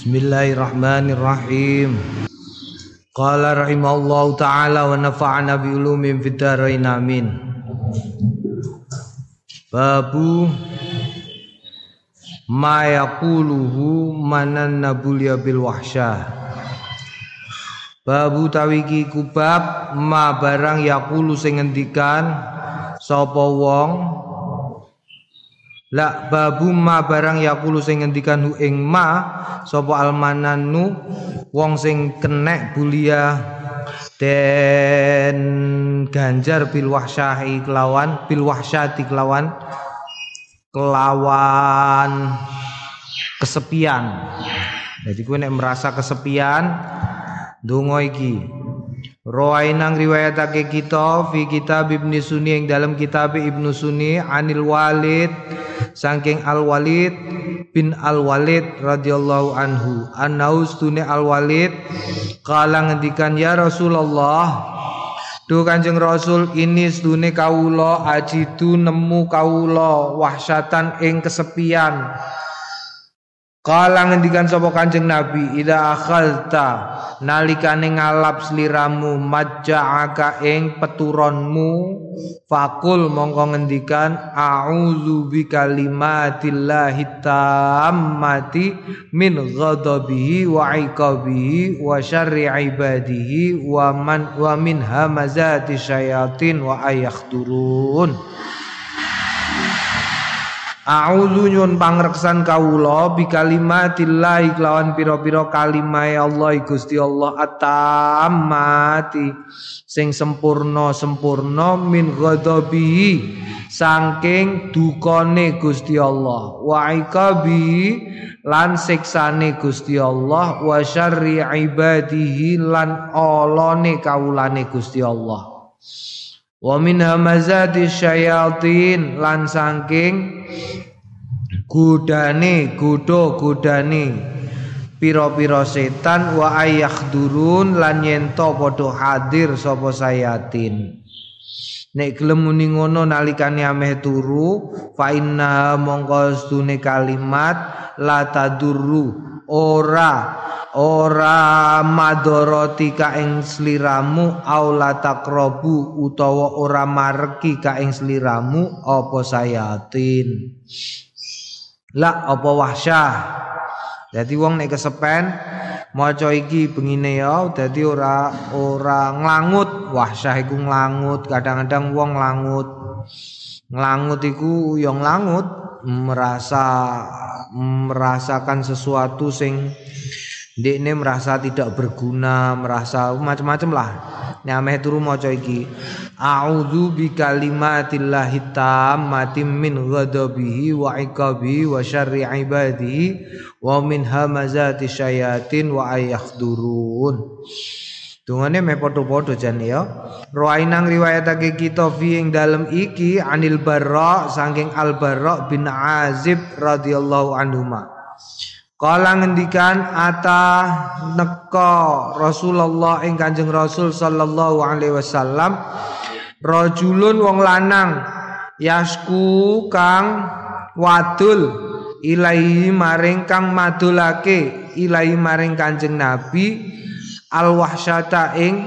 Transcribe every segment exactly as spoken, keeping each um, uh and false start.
Bismillahirrahmanirrahim. Qala rahimallahu ta'ala wa nafa'ana bi ulumim fid dharain amin. Babu ma yaquluhu manan nabulya bil wahsyah. Babu tawiki kubab ma barang yaqulu sing ngendikan sapa wong. La babu ma barang yaqulu sing ngendikan hu ing ma sapa almananu wong sing kenek bulia den ganjar bil wahsyahi kelawan bil wahsyati kelawan kelawan kesepian. Jadi kowe nek merasa kesepian donga iki roainang riwayatake kita fi kitab Ibnu Sunni ing dalam kitab Ibnu Sunni anil Walid saking Al-Walid bin Al-Walid radhiyallahu anhu annaus tune Al-Walid kala ngendikan ya Rasulullah duh Kanjeng Rasul ini sedune kawula ajidu nemu kawula wahsyatan ing kesepian. Kala ngendikan sapa Kanjeng Nabi ida akhalta nalikane ngalap sliramu majja'aka ing peturonmu fakul mongko ngendikan a'udzu bikalimatillahi tammati min ghadabihi wa iqabihi wa syarri ibadihi wa man wa min hamazati syayatin wa ayakhturun. A'udzu nyun pangreksan kawula bikalimatillah kelawan pira-pira kalimae Allah Gusti Allah at-tammati sing sempurna-sempurna min ghadabi saking dukane Gusti Allah wa iqabi lan siksane Gusti Allah wa syarri ibadihi lan alane kawulane Gusti Allah wa min hamazati syayatin lan saking godane godho-godane pira-pira setan wa ayakhdurun lan yen to padha hadir sapa sayatin. Nek gelem muni ngono nalikane ameh turu fa inna mongko sedune kalimat la tadurru ora ora madoroti ka ing sliramu au la taqrabu utawa ora mareki ka ing sliramu apa sayatin la apa wahsyah. Dadi wong nek kesepen maca iki bengine ya dadi ora ora nglangut. Wahsyah iku nglangut, kadang-kadang wong nglangut. Nglangut iku ya nglangut merasa merasakan sesuatu sing dekne merasa tidak berguna, merasa macam-macam lah. Nyameh turu maca iki. A'udzu bikalimatillahi tammati min ghadabihi wa iqabihi wa syarri ibadihi wa min hamazati syayatin wa ayakhdurun. Dungane meh padha-padha jane ya. Rawainang riwayatake kita fi ing dalem iki anil Barra saking Al Barra bin Azib radhiyallahu anhuma. Kala ngendikan ata neka Rasulullah ing Kanjeng Rasul sallallahu alaihi wasallam rajulun wong lanang yasku kang wadul ilahi maring kang madulake ilahi maring Kanjeng Nabi al wahsyata ing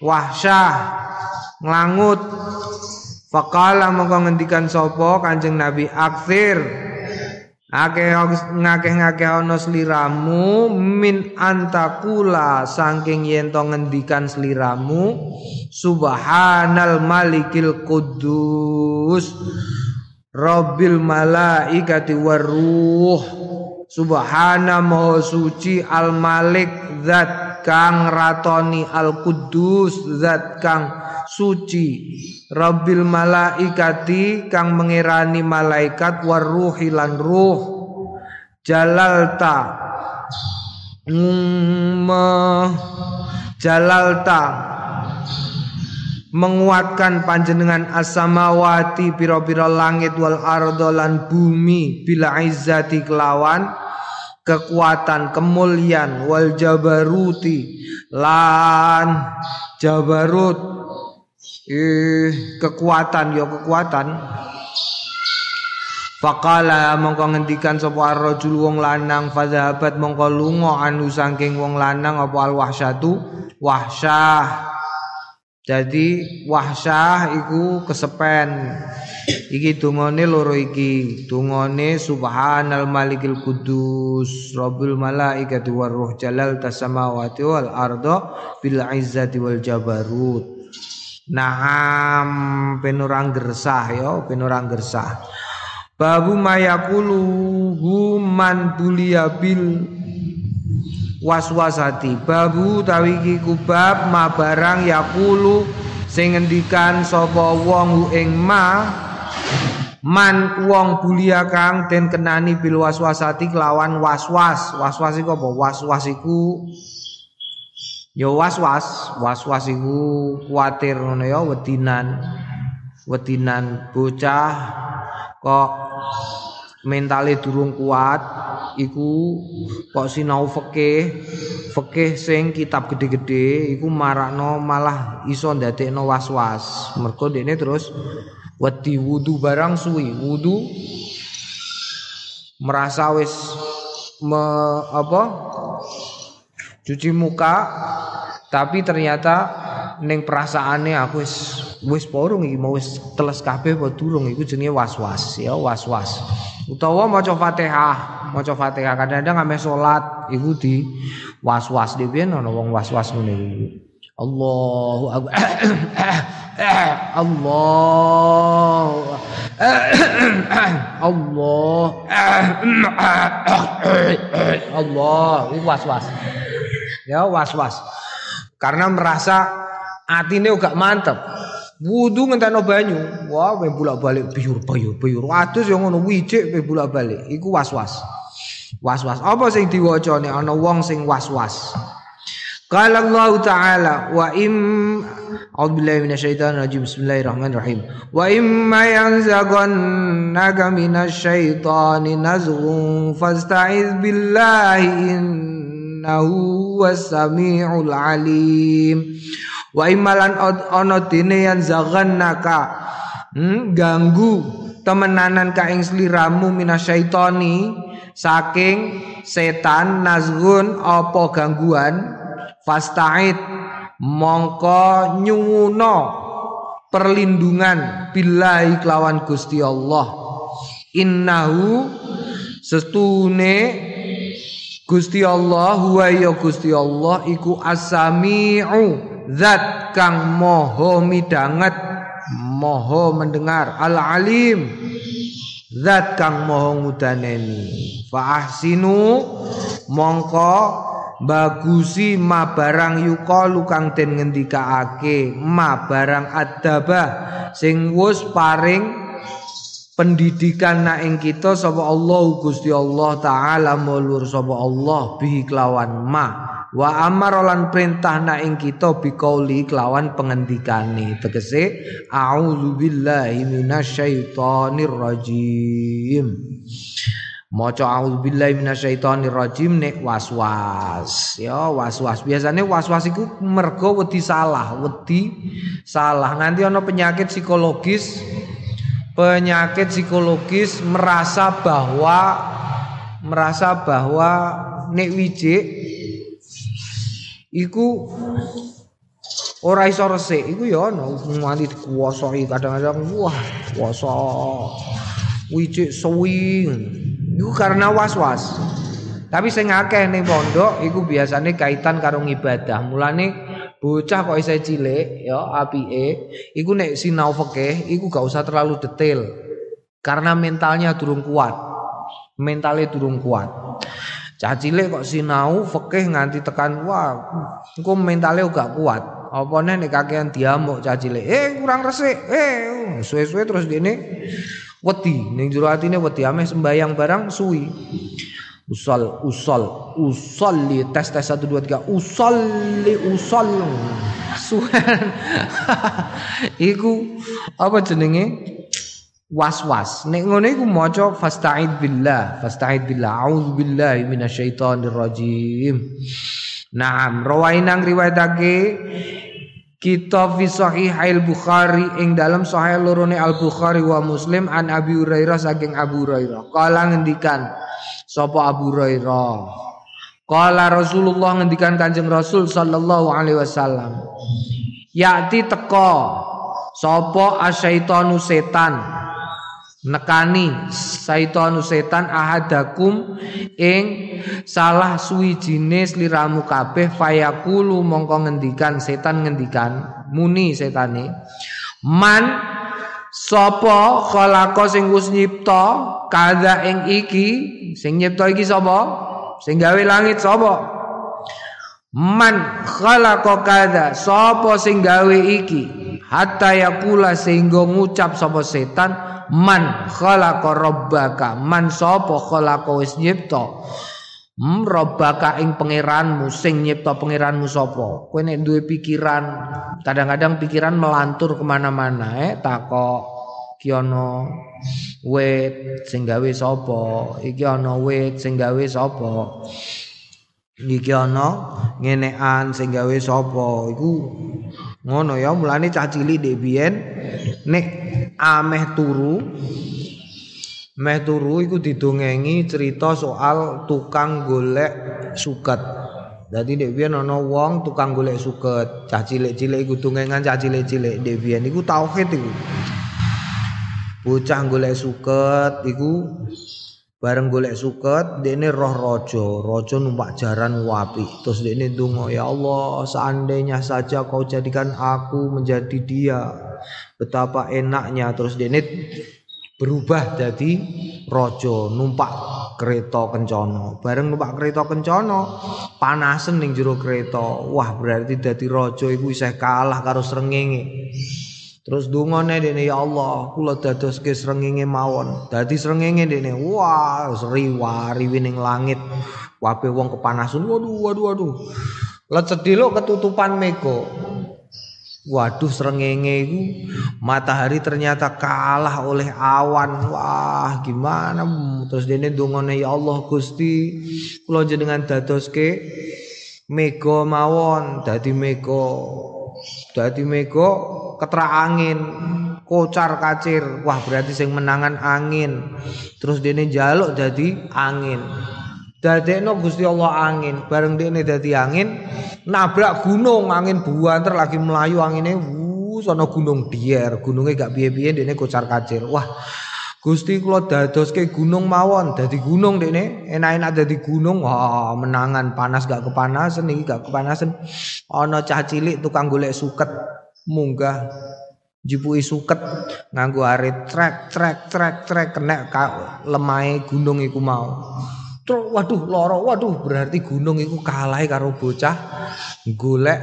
wahsyah nglangut. Faqala mongko ngendikan sapa Kanjeng Nabi akhir Akeh ngakeh-ngakeh ana sliramu min antakula saking yen to ngendikan sliramu subhanal malikil quddus rabbil malaikati waruh subhana maha suci al malik zat kang ratoni al quddus zat kang suci rabbil malaikati kang mengerani malaikat waruhi lan ruh jalalta mm, jalalta menguatkan panjenengan as-samawati pira-pira langit wal ardo lan bumi bila izzati kelawan kekuatan kemuliaan wal jabaruti lan jabarut Eh, kekuatan ya kekuatan Faqala mongko ngendikan sapa ar-rajul wong lanang, fadhahabat mongko lunga anu saking wong lanang apa al-wahsyatu wahsyah. Jadi wahsyah iku kesepen. Iki dungane loro iki. Dungane subhanal malikil kudus rabbul malaikati war ruh jalal tasamawati wal ardo bil izzati wal jabarut. Naam penurang gersah yo, penurang gersah. Babu mayakulu human tuliabil waswasati. Babu tawiki kubab ma barang yakulu sing ngendikan sapa wong ing ma man wong bulia kang den kenani bil waswasati kelawan waswas. Waswas iku apa? Waswas iku yo waswas, waswas iku kuwatir ngono ya, wetinan. Wetinan bocah kok mentale durung kuat, iku kok sinau fikih, fikih sing kitab gede-gede iku marakno malah iso ndadekno waswas. Mergo dene terus wedi wudu barang suwi, wudu merasa wis me, apa? Cuci muka, tapi ternyata neng perasaannya aku wis wis porung iki mau wis teles kabeh apa durung, iku jenenge waswas ya, waswas. Utawa maca Fatihah, maca Fatihah kadang-kadang ame salat iku di waswas dhewe ana wong waswas ngene iki. Allahu akbar. Allah. Allah. Allah, iku waswas. Ya was-was karena merasa atine gak mantep. Wudu ngenteno banyu, wah ben bolak-balik biyur-biyur-biyur. Atus yo ngono wijik ben bolak-balik. Iku was-was. Was-was. Apa sing diwacane ana wong sing was-was. Qala Allahu ta'ala wa im a'udzubillahi minasyaitonir rajim. Bismillahirrahmanirrahim. Wa imma yanzaghannaka minasyaitoni nazghun fasta'iz billahi in nahu wasami'ul alim. Wa imalan ana dene yang zagannaka hmm, ganggu temenanan ka ing sliramu minasyaitoni saking setan nazgun apa gangguan fasta'id mongko nyuwuna perlindungan billahi kelawan Gusti Allah innahu sestune Gusti Allah huwa ya Gusti Allah iku as-sami'u zat kang maha midhanget maha mendengar al-alim zat kang maha ngudaneni fa ahsinu mongko bagusi ma barang yuqalu kang den ngendikaake ma barang adabah sing wis paring pendidikan naing kita sapa Allah Gusti Allah taala mulur sapa Allah bihi kelawan ma wa amar lan perintah naing kita bikauli kelawan pengendikane tegese auzubillahi minasyaitonir rajim. Maca auzubillahi minasyaitonir rajim nek waswas ya waswas biasane waswas iku mergo wedi salah wedi salah nanti ana penyakit psikologis. Penyakit psikologis merasa bahwa merasa bahwa nek wijik iku ora iso resik iku ya ono nganti dikuwasoi kadang-kadang wah kuwasa wijik suwi iku karena was-was. Tapi sing akeh ning pondok iku biasane kaitan karo ibadah. Mulane bocah kok isih cilik ya apike iku nek sinau fikih iku gak usah terlalu detail karena mentalnya durung kuat. Mentalnya durung kuat. Cah cilik kok sinau fikih nganti tekan wah engko mentale gak kuat. Apane nek kakean diamuk cah cilik, eh kurang resik, eh suwe-suwe terus dene wedi ning jero atine wedi ameh sembayang barang suwi. Usal, usal, usal li tes tes satu dua tiga usal li usal suhen iku apa jenenge was was nek ngono iku maca fasta'id billah fasta'id billah auzubillahi minasyaitonirrajim. Naam rawainang riwayatake Kita fi sahih al-Bukhari ing dalam sahih lorone al-Bukhari wa Muslim an Abi Hurairah saking Abu Hurairah. Kala ngendikan sapa Abu Hurairah. Kala Rasulullah ngendikan Kanjeng Rasul sallallahu alaihi wasallam. Ya'ti teka sapa asyaitonu setan nekani syaitonu setan ahadakum ing salah suwijine sliramu kabeh fayaqulu mongko ngendikan setan ngendikan muni setane man sapa khalaqa sing wis nyipta kadha ing iki sing nyipta iki sapa sing gawe langit sapa man khalaqa kadha sapa sing gawe iki hatta yaqula sehingga ngucap sapa setan man khalaqa rabbaka man sapa khalaqa wis nyipta hmm, rabbaka ing pangeranmu sing nyipta pangeranmu sapa kowe nek duwe pikiran kadang-kadang pikiran melantur kemana-mana eh takok iki ana wit sing gawe sapa iki ana wit sing gawe sapa iki ana ngenekan sing gawe sapa iku ngono ya mulane cah cilik ndek biyen nek ameh turu meh turu iku didongengi cerita soal tukang golek suket. Dadi ndek biyen ana wong tukang golek suket, cah cilik-cilik iku dongengan cah cilik-cilik ndek biyen iku tauhid iku. Bocah golek suket iku bareng golek suket ndekne roh raja, raja numpak jaran wapi. Terus ndekne ndonga, "Ya Allah, seandainya saja kau jadikan aku menjadi dia." Betapa enaknya terus dene berubah jadi rojo numpak kereta kencono bareng numpak kereta kencono panasen ning jero kereta wah berarti dadi rojo iku isih kalah karo srengenge terus dungane dene ya Allah kula dadoske srengenge mawon dadi srengenge dene wah riwari ning langit wabe wong kepanasan waduh waduh waduh lecet dilok ketutupan meko. Waduh srengenge iku matahari ternyata kalah oleh awan. Wah, gimana? Terus dene ndongone ya Allah Gusti, kula jenengan dadoske mega mawon, dadi mega. Dadi mega ketrak angin, kocar kacir. Wah, berarti sing menangan angin. Terus dene njaluk dadi angin. Dadekno Gusti Allah angin, bareng dene dadi angin, nabrak gunung, angin buanter lagi melayu angine, wuh, sono gunung dier, gununge gak piye-piye dene kocar-kacir. Wah, Gusti kula dadoske gunung mawon, dadi gunung dene, enak-enak dadi gunung, wah, menangan panas gak kepanasan iki gak kepanasan. Ana cah cilik tukang golek suket, munggah jupui suket nganggo arit trek trek trek trek kena lemahe gunung iku mau. Waduh loro waduh berarti gunung iku kalah karo bocah golek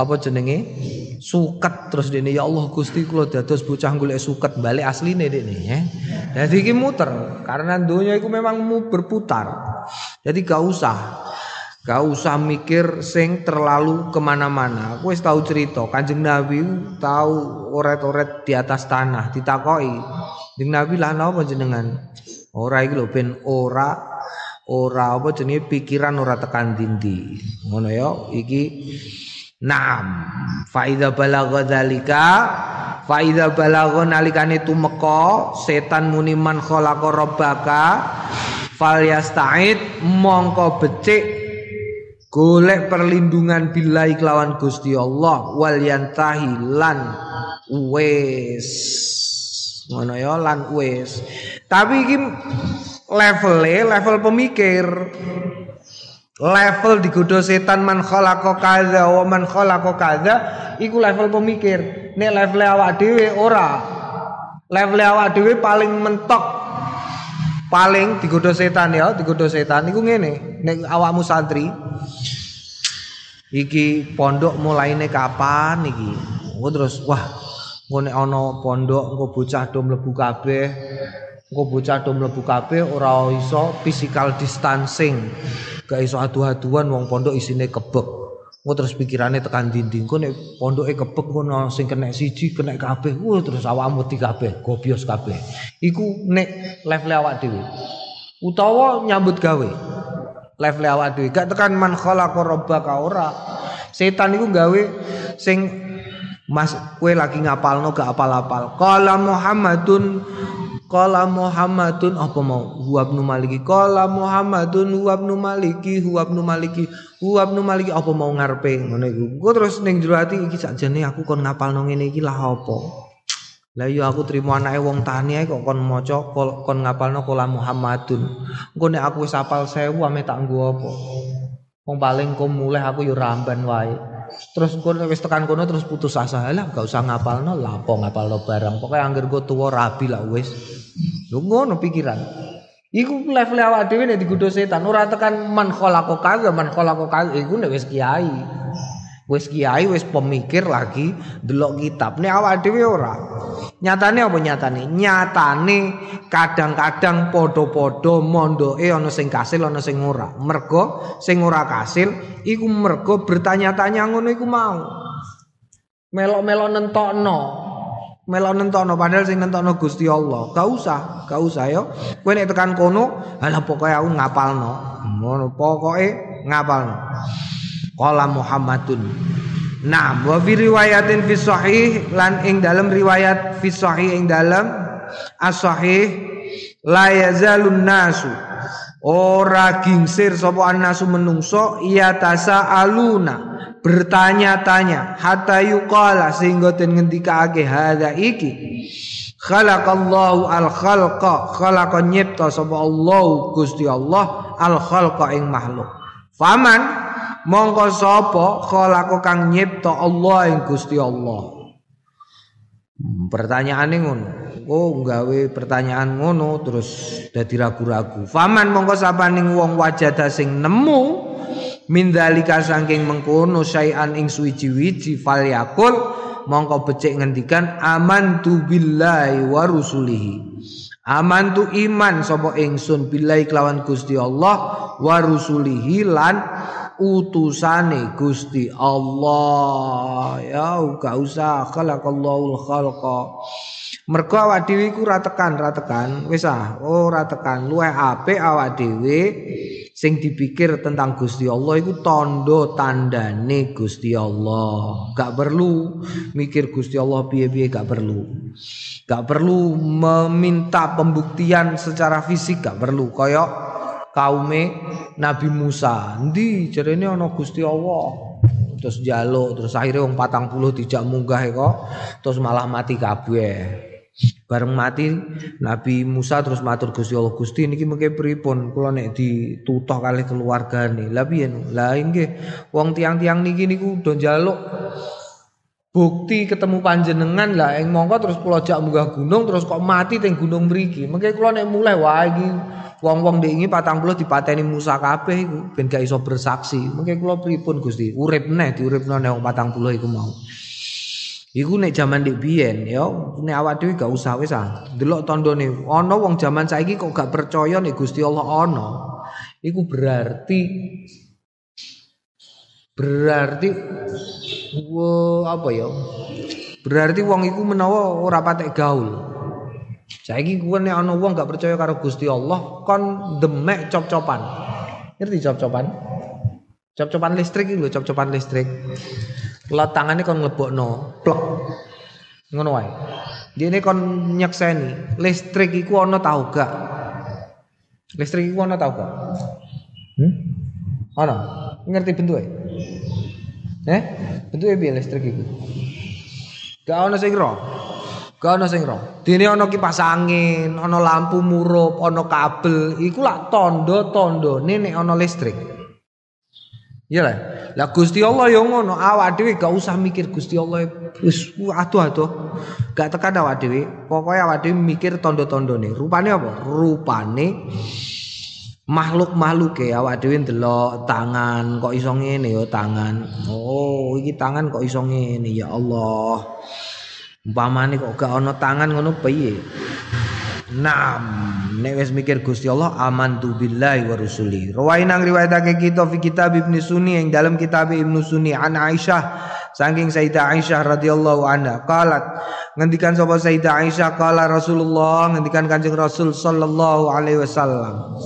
apa jenenge suket terus dene ya Allah Gusti kula dados bocah golek suket balik asline dene ya. Dadi iki muter karena donya iku memang berputar. Jadi gak usah gak usah mikir sing terlalu kemana-mana. Aku wis tau cerita Kanjeng Nabi tau oret-oret di atas tanah ditakoki Kanjeng Nabi lah napa jenengan ora iki lho ben ora ora apa jenenge pikiran ora tekan dindi ngono ya iki naam fa idza balagha dzalika fa idza balagha nalikane tumeka setan muni man khalaqa rabbaka falyasta'id mongko becik golek perlindungan billahi kelawan Gusti Allah wal yantahi lan wes ngono ya lan wes tapi iki levelnya level pemikir level digoda setan man khalaqa kadza wa man khalaqa kadza iku level pemikir nek level awak dhewe ora level awak dhewe paling mentok paling digoda setan ya digoda setan iku ngene nek awakmu santri iki pondok mulaine kapan iki engko terus wah engko nek ana pondok engko bocah do mlebu kabeh engko bocah do mlebu kabeh ora iso physical distancing. Gak iso adu-aduan wong pondok isine kebek. Engko terus pikirane tekan dinding. Engko nek pondoke kebek ngono sing kena siji kena kabeh. Wah terus awakmu di kabeh, gobyos kabeh. Iku nek level awak dhewe. Utawa nyambut gawe. Level awak dhewe. Gak tekan man khalaqa rabbaka ora. Setan iku gawe sing Mas, kue lagi ngapalno gak apal-apal. Qala Muhammadun Qala Muhammadun apa mau? Huwa ibn Maliki. Qala Muhammadun huwa ibn Maliki, huwa ibn Maliki, huwa ibn Maliki, apa mau ngarepe ngono iku. Engko terus ning jero ati iki sakjane aku kon ngapalno ngene iki lah apa? Lah yo aku trimo anake wong tani ae kok kon maca kon ngapalno Qala Muhammadun. Engko nek aku wis apal sewu ame tak nggo apa? Wong paling kok mulih aku yo ramban wae. Terus kono wis tekan kono terus putus asa. Lah gak usah ngapalno, lapo ngapalno barang. Pokoke anggere go tuwa rabi lah wis. Lho ngono pikiran. Iku level awak dhewe nek digodho setan ora tekan man kholaqo kae, man kholaqo kae iku nek wis kiai. Wis kiai wis pemikir lagi delok kitab. Nek awak dhewe ora. Nyatane apa nyatane? Nyatane kadang-kadang podo-podo mondoke ana sing kasil ana sing ora. Mergo sing ora kasil iku mergo bertanya-tanya ngono iku mau. Melok-melok nentokno. Melok nentokno padahal sing nentokno Gusti Allah. Gak usah, gak usah yo. Kowe nek tekan kono, ala pokoke aku ngapalno. Ngono pokoke ngapalno. Qala Muhammadun. Nah, wa fi riwayatin fi sahih lan ing dalam riwayat fi sahih ing dalam as-sahih la yazalun nasu. Ora gingsir sapa an-nasu menungso ya tasaaluna bertanya-tanya hatta yuqala sehingga den ngendikake hadza iki. Khalaqallahu al-khalqa khalaqa nyipta sapa Allah Gusti Allah al-khalqa ing makhluk. Faman mongko sapa kholaqo kang nyipta Allah ing Gusti Allah. Pertanyaane ngono. Oh, nggawe pertanyaan ngono terus dadi ragu-ragu. Faman mongko sapaning wong wajada sing nemu mindalika saking mengkono syai'an ing suwiji-wiji fal yakul mongko becik ngendikan amantu billahi wa rusulihi. Amantu iman sapa ingsun billahi kelawan Gusti Allah wa rusulihi lan utusane Gusti Allah. Ya gak usah khalaqallahul khalqa. Mergo awak dhewe ku ra tekan ra tekan wis ah ora tekan luwih apik awak dhewe sing dipikir tentang Gusti Allah iku tandha tandane Gusti Allah. Gak perlu mikir Gusti Allah piye-piye, gak perlu. Gak perlu meminta pembuktian secara fisik, gak perlu kaya kaume Nabi Musa, ndi jarene ana Gusti Allah. Terus njaluk, terus akhire wong patang puluh dijak munggah kok, terus malah mati kabeh. Bareng mati Nabi Musa terus matur Gusti Allah, Gusti niki mengke pripun kula nek ditutuh kalih keluargane. Lah piye? Lah nggih wong tiang-tiang niki niku do njaluk bukti ketemu panjenengan lah ing mongko terus kula jak munggah gunung terus kok mati teng gunung mriki. Mengke kula nek mulih wae iki wong-wong ndek iki patang puluh dipateni Musa kabeh iku ben gak iso bersaksi. Mengke kula pripun Gusti? Urip neh diuripno nek wong patang puluh iku mau. Iku nek jaman ndek biyen ya nek awak dhewe gak usah wis ah delok tandane. Ana wong jaman saiki kok gak percaya nek Gusti Allah ana. Iku berarti berarti wo apa ya? Berarti wong iku menawa ora patek gaul. Saiki kuwi nek ana wong gak percaya karo Gusti Allah, kon demek cop-copan. Ngerti cop-copan? Cop-copan listrik iki lho, cop-copan listrik. Lha tangane kon mlebokno, plek. Ngono wae. Dene kon nyekseni, listrik iku ana tau gak? Listrik iku ana tau gak? Hmm? Ana. Ngerti bentuke? Eh? Bentuke piye listrik iku? Gak ono sing ro. Gak ono sing ro. Dene ono kipas angin, ono lampu murup, ono kabel, iku lak tandha-tandhane nek ono listrik. Iya lah. Lah Gusti Allah yo ngono, awak dhewe gak usah mikir Gusti Allah wis atuh-atuh. Gak tekan awak dhewe, pokoke awak dhewe mikir tandha-tandhane. Rupane apa? Rupane makhluk-makhluk ya awak dhewe ndelok tangan kok iso ngene ya tangan. Oh, iki tangan kok iso ngene ya Allah. Umpamane kok gak ana tangan ngono piye? Naam, nek wis mikir Gusti Allah amantu billahi wa rusuli. Rawainang riwayatake kita fi kitab Ibnu Sunni ing dalam kitab Ibnu Sunni an Aisyah saking Sayyidah Aisyah radhiyallahu anha qalat ngendikan sapa Sayyidah Aisyah qala Rasulullah ngendikan Kanjeng Rasul sallallahu alaihi wasallam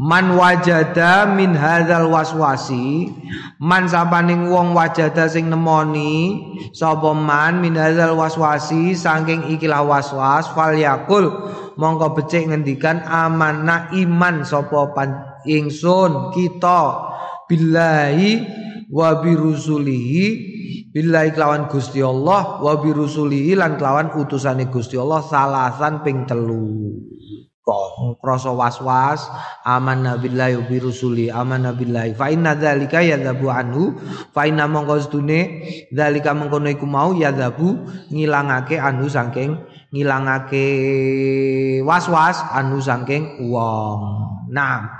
Man wajada min hadzal waswasi, man sapaning wong wajada sing nemoni sapa man min hadzal waswasi saking ikilah waswas, fal yakul mongko becik ngendikan amanah iman sapa ingsun kita billahi wa birusulihi, billahi kelawan Gusti Allah wa birusulihi lan kelawan utusane Gusti Allah salasan ping telu. Kok krasa was-was amanna billahi wa birusuli amanna billahi fa inna dzalika yadzabu anhu fa inna mongko sedune dzalika mengkono iku mau yadzabu ngilangake anhu saking ngilangake was-was anhu saking wong. Nah,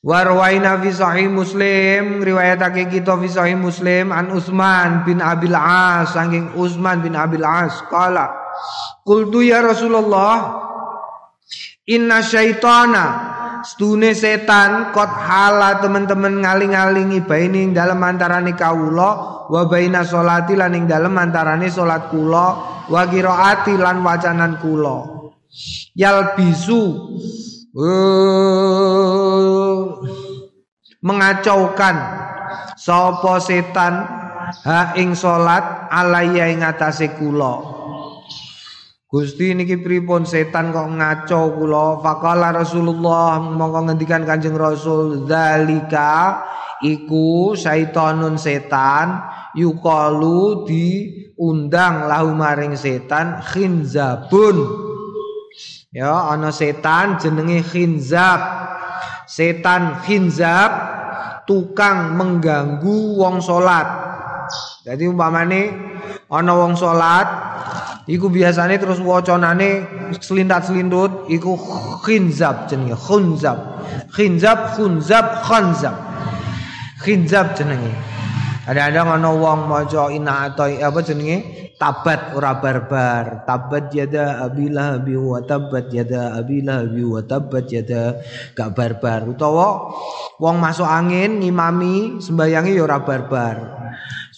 warwaina fi sahih Muslim, riwayatake kita fi sahih Muslim an Utsman bin Abil As saking Utsman bin Abil As qala qultu ya Rasulullah inna syaitana stune setan kot hala temen-temen ngaling-ngalingi baini dalam antarane kawula wa baina sholati lan ing dalam antarane salat kula wa qiraati lan wacanan kula yalbisu uh, mengacaukan sapa setan ha ing salat alaiya ing atase kula. Gusti niki pripun setan kok ngaco kula. Faqala Rasulullah mongko ngendikan Kanjeng Rasul zalika iku syaitonun setan yukalu diundang lahu maring setan khinzabun. Ya ana setan jenenge khinzab. Setan khinzab tukang mengganggu wong salat. Jadi umpamane ana wong salat iku biasanya terus waconane selindat-selindut iku khinzab jenenge khunzab khinzab khunzab khanzab khinzab jenenge kadang-kadang ana wong maca inna atau apa jenenge tabat ora barbar tabat yada abila bi wa tabat yada abila bi wa tabat yada gak barbar utawa wong masuk angin ngimami sembayangi ya ora barbar.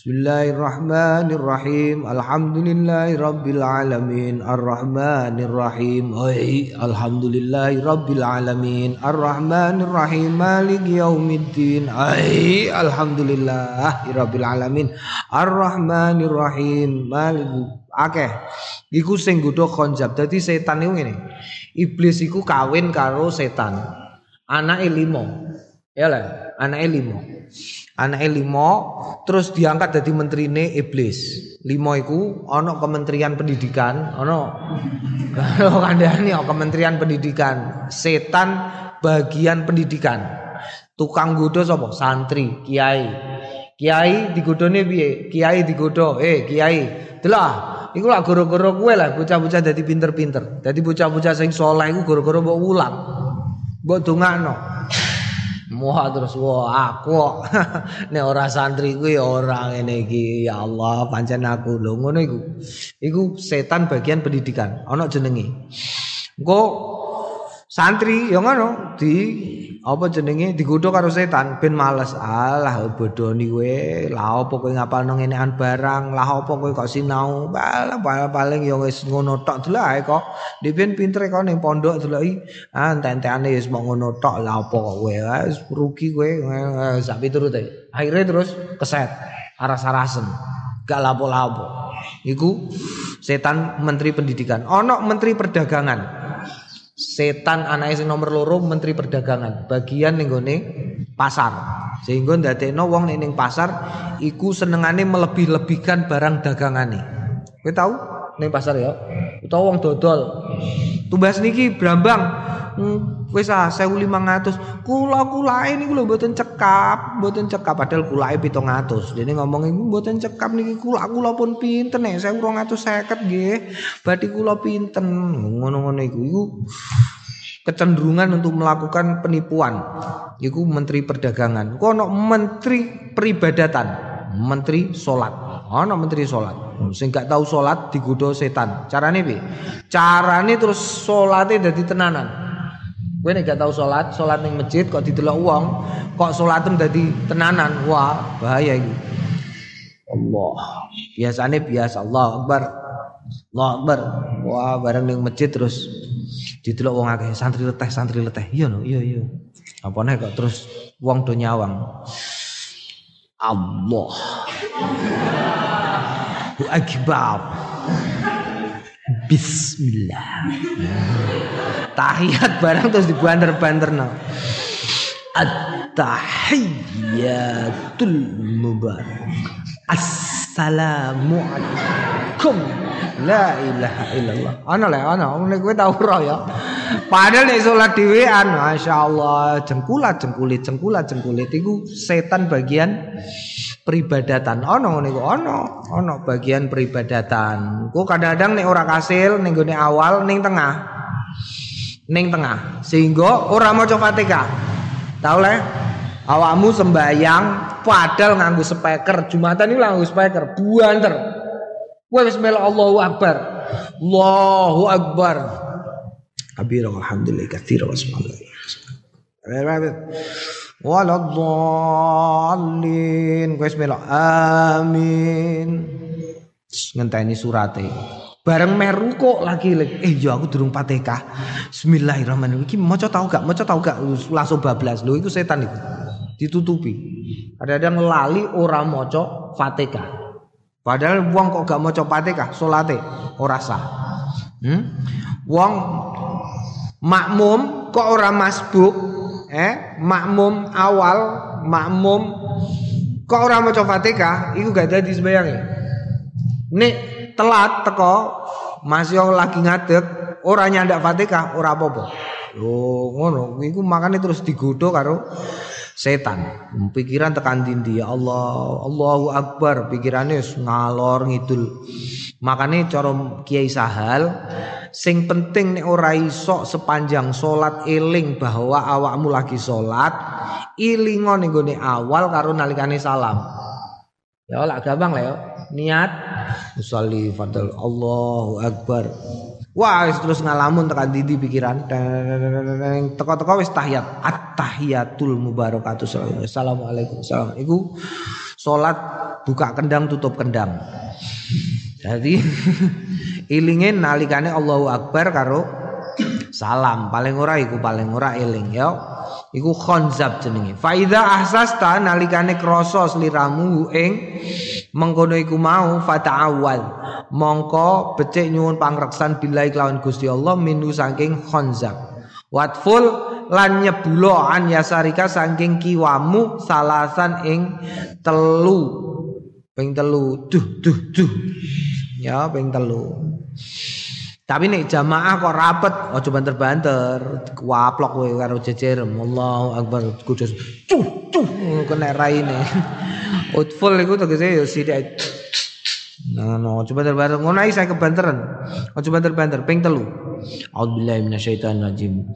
Bismillahirrahmanirrahim. Alhamdulillahirabbil alamin. Arrahmanirrahim. Hai alhamdulillahirabbil alamin. Arrahmanirrahim. Maliki yaumiddin. Hai alhamdulillahirabbil alamin. Arrahmanirrahim. Maliki akeh. Iku sing godho konjab. Dadi setan niku ngene. Iblis iku kawin karo setan. Anake lima. Ya lho, anake lima. Anake limo terus diangkat dadi menterine iblis. Limo iku ana Kementerian Pendidikan, ana kandhane Kementerian Pendidikan. Setan bagian pendidikan. Tukang godho sapa? Santri, kiai. Kiai digodhone piye? Kiai digodho, eh kiai. Delah, iku lak goro-goro kowe lah bocah-bocah dadi pinter-pinter. Dadi bocah-bocah sing saleh iku goro-goro mbok ulang. Mbok dongakno. Wah terus wah aku nek ora santri kuwi ora ngene iki ya Allah pancen aku lho ngono iku. Iku setan bagian pendidikan ana jenenge. Engko santri ya ngono di apa jenenge digodho karo setan ben males. Alah bodoni kowe lah apa kowe ngapalno ngenekan barang lah apa kowe kok sinau paling ya wis ngono tok delok kok dhewe pinter kok ning pondok deloki ah entek-entekane ya mung ngono tok lah apa kowe wis rugi kowe sak piturut ae akhire terus keset aras-arasen gak lapo-lapo iku setan menteri pendidikan. Ana menteri perdagangan. Setan anake sing nomor loro menteri perdagangan bagian ning gone pasar sehingga ndadekno wong nek ning pasar iku senengane melebih-lebihkan barang dagangane. Kowe tau ning pasar ya utawa wong dodol tumbas niki brambang wis seribu lima ratus kula-kulae niku lho mboten cekap mboten cekap padahal kulae pitung atus dene ngomong iku mboten cekap niki kula-kula pun pinten nek seribu dua ratus seket nggih badhe kula pinten ngono-ngono iku iku kecenderungan untuk melakukan penipuan iku menteri perdagangan. Ku ono menteri peribadatan menteri salat ono menteri salat sing gak tau salat digodho setan. Carane piye? Carane terus salate dadi tenanan. Kowe nek gak tau salat, salat ning masjid kok didelok wong, kok salatmu dadi tenanan. Wah, bahaya iki. Allah. Biasane biasa Allah Akbar. Allah Akbar. Wah, bareng ning masjid terus Didelok wong akeh santri leteh, santri leteh. Iya no, iya iya. Apane kok terus wong do nyawang. Allah. Allahu akbar. Bismillah. Tahiyat barang terus dibander-banderno. At-tahiyyatul mubarak. Assalamualaikum. La ilaha illallah. Ana le ana ngene kowe tau ora ya. Padahal nek salat dhewean masyaallah jengkulat jengkulit jengkulat jengkulit iku setan bagian peribadatan. Ana ngene kok ana, ana bagian peribadatan. Ku kadang-kadang nek ora kasil ning gone awal ning tengah. Ning tengah sehingga ora maca Fatihah. Tau le awakmu sembayang padahal nganggo speaker. Jumatan iki nganggo speaker buanter. Wa bismillah Allahu akbar. Allahu akbar. Kabira alhamdulillah katsira wa subhanallah. Waladdallin. Bismillah. Amin. Ngenteni surate. Bareng meh rukuk lagi. Eh yo aku durung Fatihah. Bismillahirrahmanirrahim. Iki maca tau gak? Maca tau gak? Langsung bablas. Lho iku setan iku. Ditutupi. Kadang-kadang lali ora maca Fatihah. Padahal wong kok gak maca Fatihah salate ora sah. Hmm? Wong makmum kok ora masbuk, eh makmum awal, makmum kok ora maca Fatihah iku gak dadi sembayange. Nek telat teko masih lagi ngadeg ora nyandak Fatihah ora apa-apa. Lho ngono iku makane terus digodho karo setan. Pikiran tekan dindi, ya Allah, Allahu akbar, pikirane ngalor ngidul. Makane cara Kiai Sahal, sing penting nek ora iso sepanjang salat eling bahwa awakmu lagi salat, ilingo ning gone awal karo nalikane salam. Ya lak gampang lah ya. Niat usolli fadl Allahu akbar. Wah terus ngalamun tekan didi pikiran teko-teko wis tahiyat at-tahiyatul mubarakatuh assalamualaikum salam iku salat buka kendang tutup kendang jadi ilingin nalikane Allahu akbar karo salam paling ora iku paling ora iling yo iku khonzab jenenge fa idza ahsasta nalikane krasa sliramu ing mengkono iku mau fata'awal mongko becik nyuwun pangreksan billahi kelawan Gusti Allah minu saking khonzab watful lan nyebula an yasarika saking kiwamu salasan ing telu ping telu duh duh duh ya ping telu tapi nek jamaah kok rapet aja banter-banter kuaplok kowe karo jejer Allahu akbar kudus duh duh kena raine watful iku tegese yo sithik. Nah, no, coba terbanter. Ngono ae saya kebanteran. Ojo banter-banter ping telu. Auzubillahi minasyaitonirrajim.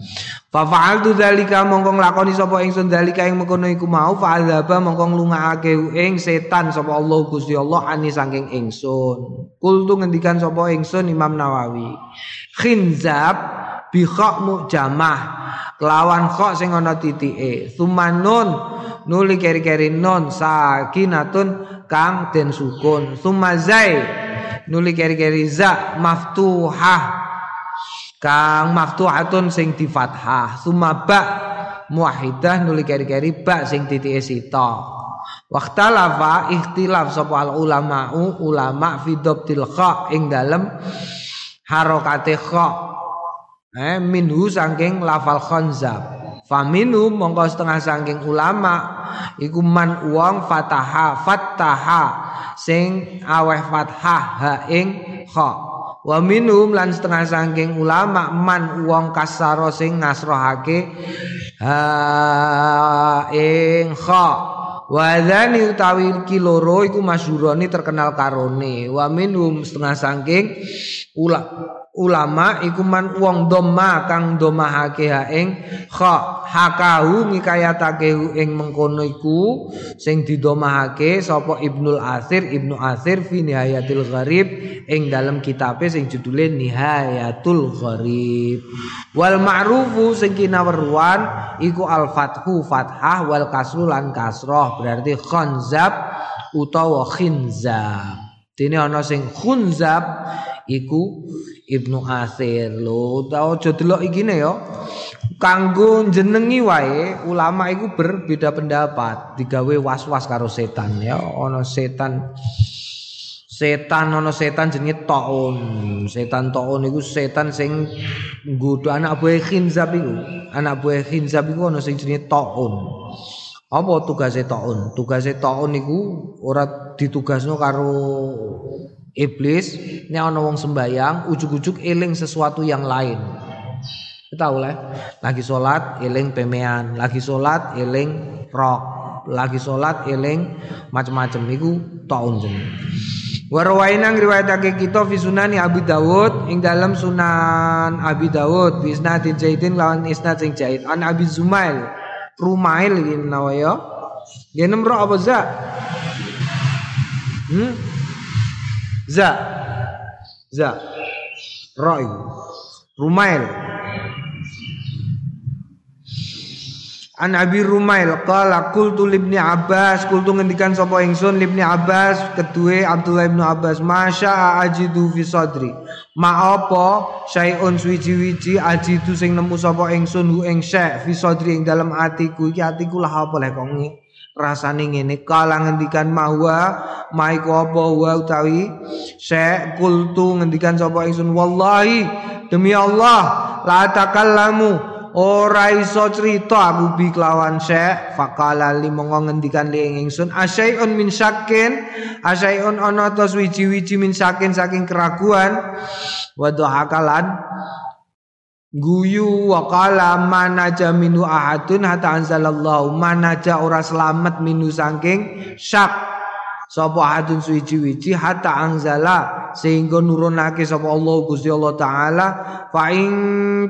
Fa fa'altu dzalika mongko nglakoni sapa ingsun dzalika ing mengkono iku mau fa'adzaba mongko nglungakake ing setan sapa Allah Gusti Allah ani saking ingsun. Kultu ngendikan sapa ingsun Imam Nawawi. Khinzab bi kha mujamah kelawan kha sing ana titike. Sumanun nuli keri-keri non sakinatun kang den sukun sumazai nuli keri-keri za maftuhah kang maftuhatun sing di fathah sumaba muahidah nuli keri-keri ba sing titik sita waktalafa ikhtilaf sapa ulama ulama fi dhabtil kha ing dalem harakate kha eh minhu saking lafal khanzab faminu mongko setengah saking ulama iku man uang fataha fataha sing aweh fathah ha ing kha wa minum lan setengah saking ulama man uang kasaro sing ngasrohake ha ing kha wa dzani utawi iki loro iku masyhurane terkenal karone wa minum setengah saking ulama ulama iku man wong dhamma kang dhamahake ha ing kha hakahu ngikayatake ing mengkono iku sing didhamahake sapa Ibnul Atsir Ibnu Atsir fi Nihayatul Gharib ing dalam kitabe sing judule Nihayatul Gharib wal ma'rufu sing kinaweruan iku al fathu fathah wal kasru lan kasrah berarti khanzab utawa khinzab dene ana sing khunzab iku Ibnu Atsir lho. Tau aja delok ikine ya. Kanggo jenengi wae ulama iku berbeda pendapat, digawe was-was karo setan ya. Ana setan setan ana setan jenenge taun. Setan taun iku setan sing nggodho anak buah Khinzab iku. Anak buah Khinzab iku ana sing jenenge taun. Apa tugase taun? Tugase taun niku ora ditugasno karo iblis, nek ana wong sembayang ujug-ujug eling sesuatu yang lain. Tahu lah, lagi salat eling pemean, lagi salat eling rok, lagi salat eling macam-macam niku taun jeneng. Wa rawaina riwayatake kita fi sunani Abi Dawud ing dalam Sunan Abi Dawud bi isnadin jaidin lawan isnad sing jaid an Abi Zumail Rumail gini nawaya dia nemrok apa za? Hmm? Za za roy Rumail an Abi Rumail qala qultu libni Abbas qultu ngendikan sapa ingsun libni Abbas kedue Abdullah bin Abbas masya ajidu fi sadri ma apa syai'un suwiji-wiji ajidu sing nemu sapa ingsun hu ing syai' fi sadri ing dalem atiku iki atiku lah apa lek kok rasane ngene kala ngendikan mahwa maiku apa wa utawi syai' qultu ngendikan sapa ingsun wallahi demi Allah la takallamu ora iso cerita aku bi kelawan syekh faqala li monggo ngendikan li ingsun asyaiun min syakin asyaiun ana ta wiji-wiji min syakin saking keraguan wa dhahakalan guyu waqala manaja minu ahadun hatta anzalallahu manaja ora selamat minu saking syak sapa ahadun wiji-wiji hatta anzala sehingga nurunake sapa Allah Gusti Allah taala fa in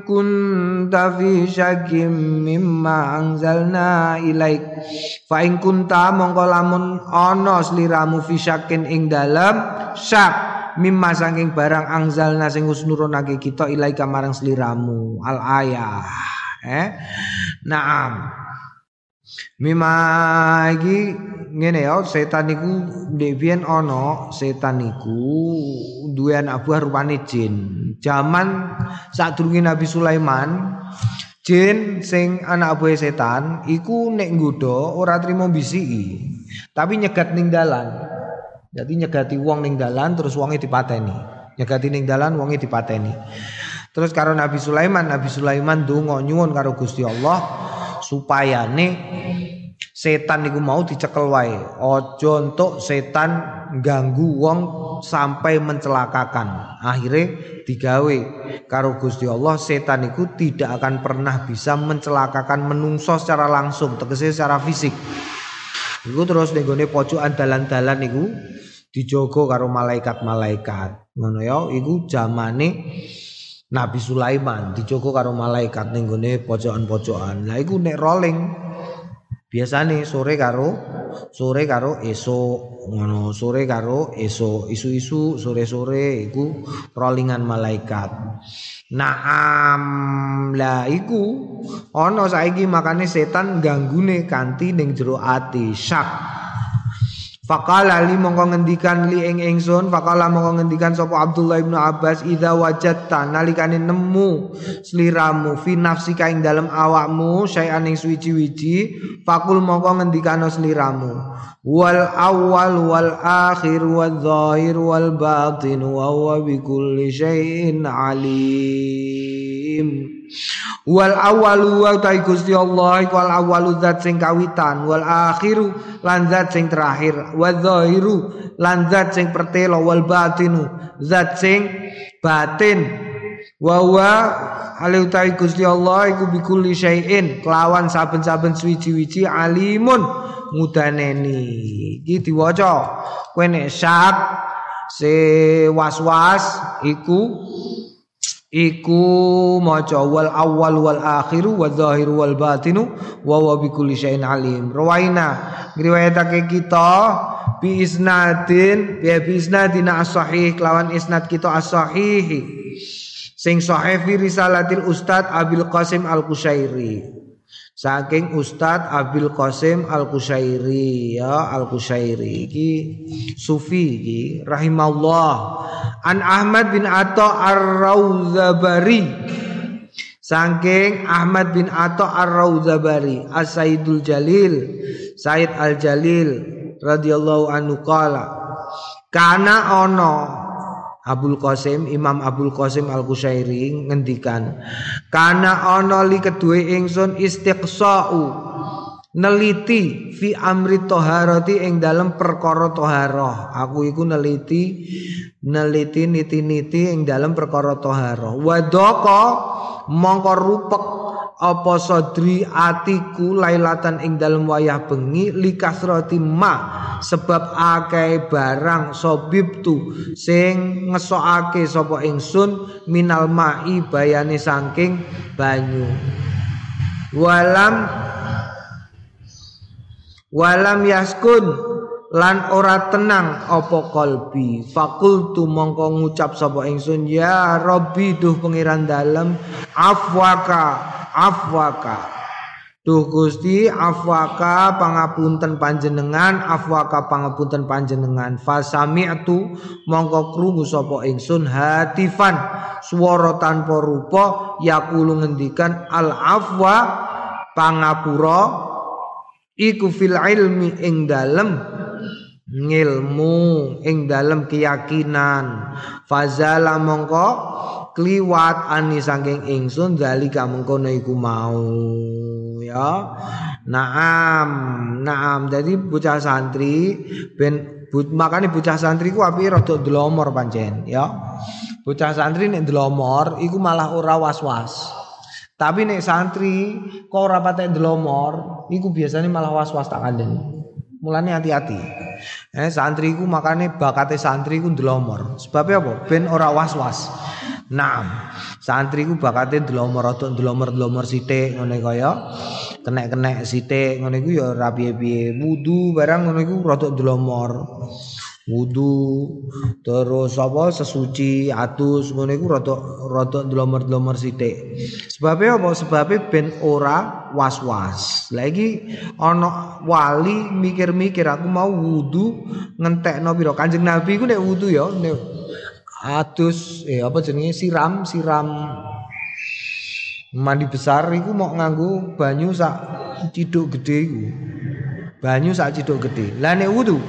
kunta fi syakim mimma anzalna ilaik fa in kunta mongko lamun ana sliramu fi syakin ing dalem syak mimma saking barang anzalna sing wis nurunake kita ilaika marang sliramu al ayah eh naam mimma iki ngene ya setan niku devian ana setan niku duwe anak buah rupane jin. Jaman sadurunge Nabi Sulaiman, jin sing anak buah setan iku nek nggodha ora trimo bisiki, tapi nyegat ning dalan. Dadi nyegati wong ning dalan terus wonge dipateni. Nyegati ning dalan wonge dipateni. Terus karo Nabi Sulaiman, Nabi Sulaiman donga nyuwun karo Gusti Allah supaya nih setan niku mau dicekel wae. Aja entuk setan ganggu wong sampai mencelakakan. Akhire digawe karo Gusti Allah setan niku tidak akan pernah bisa mencelakakan menungso secara langsung, tegese secara fisik. Iku terus ning gone pojokan dalan-dalan niku dijogo karo malaikat-malaikat. Ngono ya, iku zamane Nabi Sulaiman dijogo karo malaikat ning gone pojokan-pojokan. Lah iku nek rolling biasane sore karo sore karo esuk ngono sore karo esuk isu-isu sore-sore iku rolingan malaikat. Naam la iku ana saiki makane setan ganggune kanthi ning jero ati syak. Faqala li mongko ngendikan li ing ingsun faqala mongko ngendikan sapa Abdullah bin Abbas idza wajatta nalikane nemu sliramu fi nafsika ing dalem awakmu syai'an ing suwiji-wiji faqul mongko ngendikano sliramu wal awal wal akhir wal zahir wal batin wa huwa bi kulli syai'in alim. Wal awwalu wa ta Gusti Allah wal awwalu zat sing kawitan wal akhiru lan zat sing terakhir wal zahiru lan zat sing pertelo wal batinu zat sing batin wa wa alaihi ta Gusti Allah iku bikulli syai'in kelawan saben-saben suwi-wiji alimun mudaneni iki diwaca kowe nek syak se was-was iku iku maca wal awal wal akhiru wal zahiru wal batinu wa wa bi kulli syai'in alim. Rawaina riwayatake kita bi isnadin bi isnadin as-sahih lawan isnad kita as-sahih sing sahih fi risalatil ustad Abil Qasim Al-Qushairi saking Ustadz Abil Qasim Al-Qushairi ya Al-Qushairi iki sufi iki rahimallah an Ahmad bin Atha Ar-Rauzabari saking Ahmad bin Atha Ar-Rauzabari As-Saidul Jalil Said Al-Jalil radhiyallahu anhu qala kana ono Abul Qasim Imam Abul Qasim Al-Qushairi ngendikan kana ana li keduwe ingsun istiqsa'u neliti fi amri taharati ing dalem perkara taharah aku iku neliti neliti niti-niti ing dalem perkara taharah wadaka mongko rupek apa sadri atiku lailatan ing dalem wayah bengi likasrati ma sebab akeh barang sobibtu sing ngesokake sapa ingsun minal mai bayane saking banyu walam walam yaskun lan ora tenang apa kalbi fakultu mongko ngucap sapa ingsun ya Rabbi duh pangeran dalem afwaka afwaka duh Gusti afwaka pangapunten panjenengan afwaka pangapunten panjenengan fasami'tu mongko krungu sapa ingsun hatifan swara tanpa rupa yaqulu ngendikan al afwa pangapura iku fil ilmi ing dalem ngilmu ing dalem keyakinan fazala mongko kliwat ani saking ingsun zalika mengkono iku mau ya naam naam jadi bocah santri ben but, makane bocah santri ku api rada delomor pancen ya bocah santri nek delomor iku malah ora was-was tapi nek santri kok ora patek delomor iku biasanya malah was-was tak kandhani mulane hati-hati eh santri ku makane bakate santri ku delomor sebabnya apa ben ora was-was naam santri ku bakate delomor rada delomor-delomor sithik ngene kaya kenek-kenek sithik ngene iku ya ora piye-piye wudu barang ngene iku rada delomor wudu terus apa sesuci atus ngene iku rada rada delomor-delomor sithik sebabe apa sebabe ben ora was-was lagi ana wali mikir-mikir aku mau wudu ngentekno pira Kanjeng Nabi ku nek wudu ya nek atus eh apa jenenge siram siram mandi besar iku mau nganggo banyu sak ciduk gede iku banyu sak ciduk gede lah nek wudu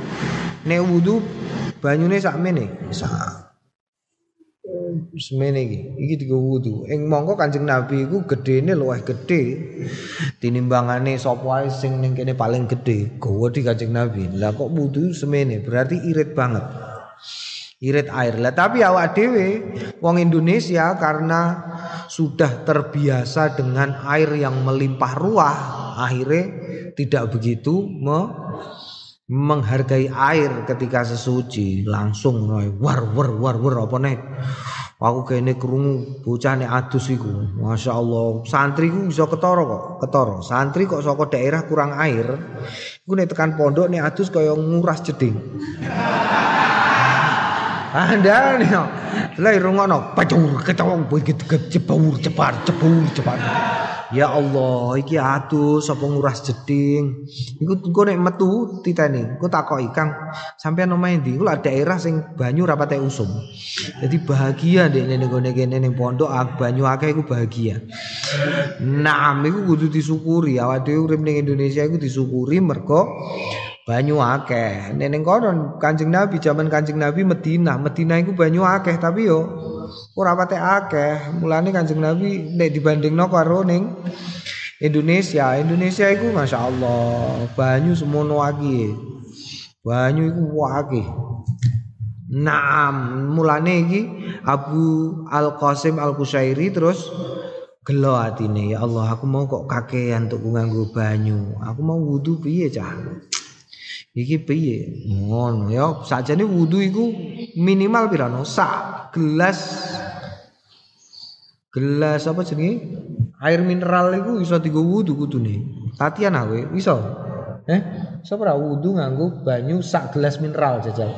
nek wudu banyune sak mene sak semene iki iki digo wudu ing mongko Kanjeng Nabi iku gedene luwih gedhe tinimbangane sapa wae sing ning kene paling gedhe gowo di Kanjeng Nabi lah kok wudu semene berarti irit banget irit air lah tapi awak dhewe wong Indonesia karena sudah terbiasa dengan air yang melimpah ruah akhirnya tidak begitu me- menghargai air ketika sesuci langsung war war war war apa nek aku kene krungu bocah nek adus iku masyaallah santri ku iso ketara kok ketara santri kok saka daerah kurang air iku nek tekan pondok nek adus kaya nguras jeding Anda nih, lah irungono, pacur, kecawang, begitu kecebur, cepat, cebur, cepat. Ya Allah, iki atus, apa nguras jeding. Iku gue nek metu titane, gue takok ikang. Sampai nama endi, gue daerah sing banyu rapate usum. Jadi bahagia deh nenek gue nenek nenek pondok, banyu akeh gue bahagia. Naam, gue kudu disyukuri. Awak dhewe urip ning Indonesia, gue disyukuri merko. Banyu akeh neneng koron Kanjeng Nabi zaman Kanjeng Nabi Medina Medina iku banyu akeh tapi yo ora patek akeh mulane Kanjeng Nabi nek dibandingno karo ning Indonesia Indonesia iku masyaallah banyu semono akeh banyu iku akeh naam mulane iki Abu Al-Qasim Al-Qushairi terus gelo atine ya Allah aku mau kok kakean untuk nganggo banyu aku mau wudu piye cah iki piye ngono ya sajane wudu iku minimal pirano sak gelas gelas apa jenenge air mineral iku iso dienggo wudu kudune Tatiana kowe iso eh iso ora wudu nganggo banyu sak gelas mineral jajal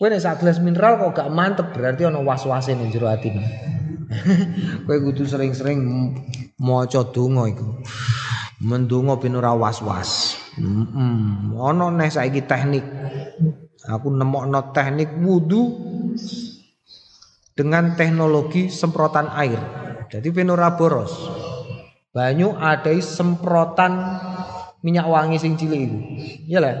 kowe nek sak gelas mineral kok gak mantep berarti ana was-wase ning jero atine kowe kudu sering-sering maca donga iku mendonga ben ora was-was. Heeh, ana neh saiki teknik. Aku nemokno teknik wudu dengan teknologi semprotan air. Jadi ben ora boros. Banyu adai semprotan minyak wangi sing cilik iku. Iyalah.